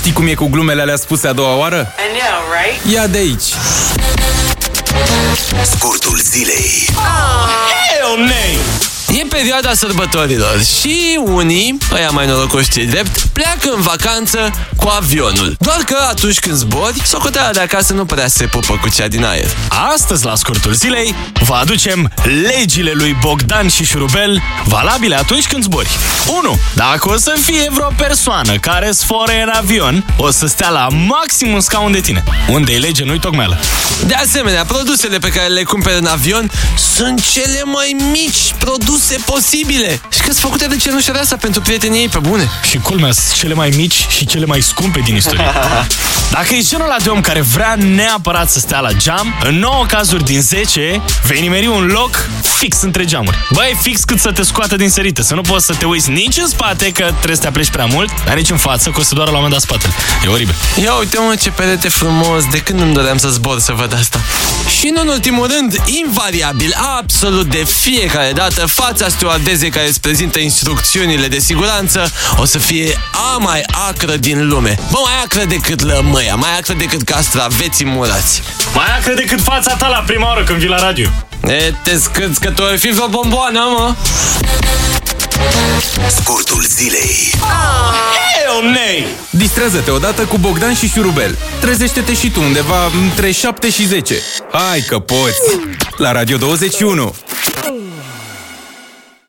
Știi cum e cu glumele alea spuse a doua oară? I know, right? Ia de aici! Scurtul zilei. Oh, hell no! E perioada sărbătorilor și unii, ăia mai norocoși ce-i drept, pleacă în vacanță cu avionul. Doar că atunci când zbori, socoteala de acasă nu prea se pupă cu cea din aer. Astăzi, la scurtul zilei, vă aducem legile lui Bogdan și Șurubel, valabile atunci când zbori. 1. Dacă o să fie vreo persoană care sfore în avion, o să stea la maxim un scaun de tine. Unde-i lege, nu-i tocmeală. De asemenea, produsele pe care le cumperi în avion sunt cele mai mici produse posibile. Și că-s făcute de cenușăreasa pentru prietenii ei, pe bune. Și culmea, sunt cele mai mici și cele mai scumpe din istorie. Dacă e genul ăla de om care vrea neapărat să stea la geam, în 9 cazuri din 10 vei nimeri un loc fix între geamuri. Băi, fix cât să te scoată din sărite, să nu poți să te uiți nici în spate, că trebuie să te apleci prea mult, dar nici în față, că o să doară la un moment dat spatele. E oribil. Ia uite, mă, ce perete frumos, de când îmi doream să zbor să văd asta. Și nu în ultimul rând, invariabil, absolut de fiecare dată, fața stewardezei care îți prezintă instrucțiunile de siguranță o să fie a mai acră din lume. Bă, mai acră decât lămâia, mai acră decât castraveții murați. Mai acră decât fața ta la prima oră când vii la radio. E, te scârți că tu ai fi vreo bomboană, mă! Scurtul zilei. Distrează-te odată cu Bogdan și Șurubel. Trezește-te și tu undeva între 7 și 10. Hai că poți! La Radio 21!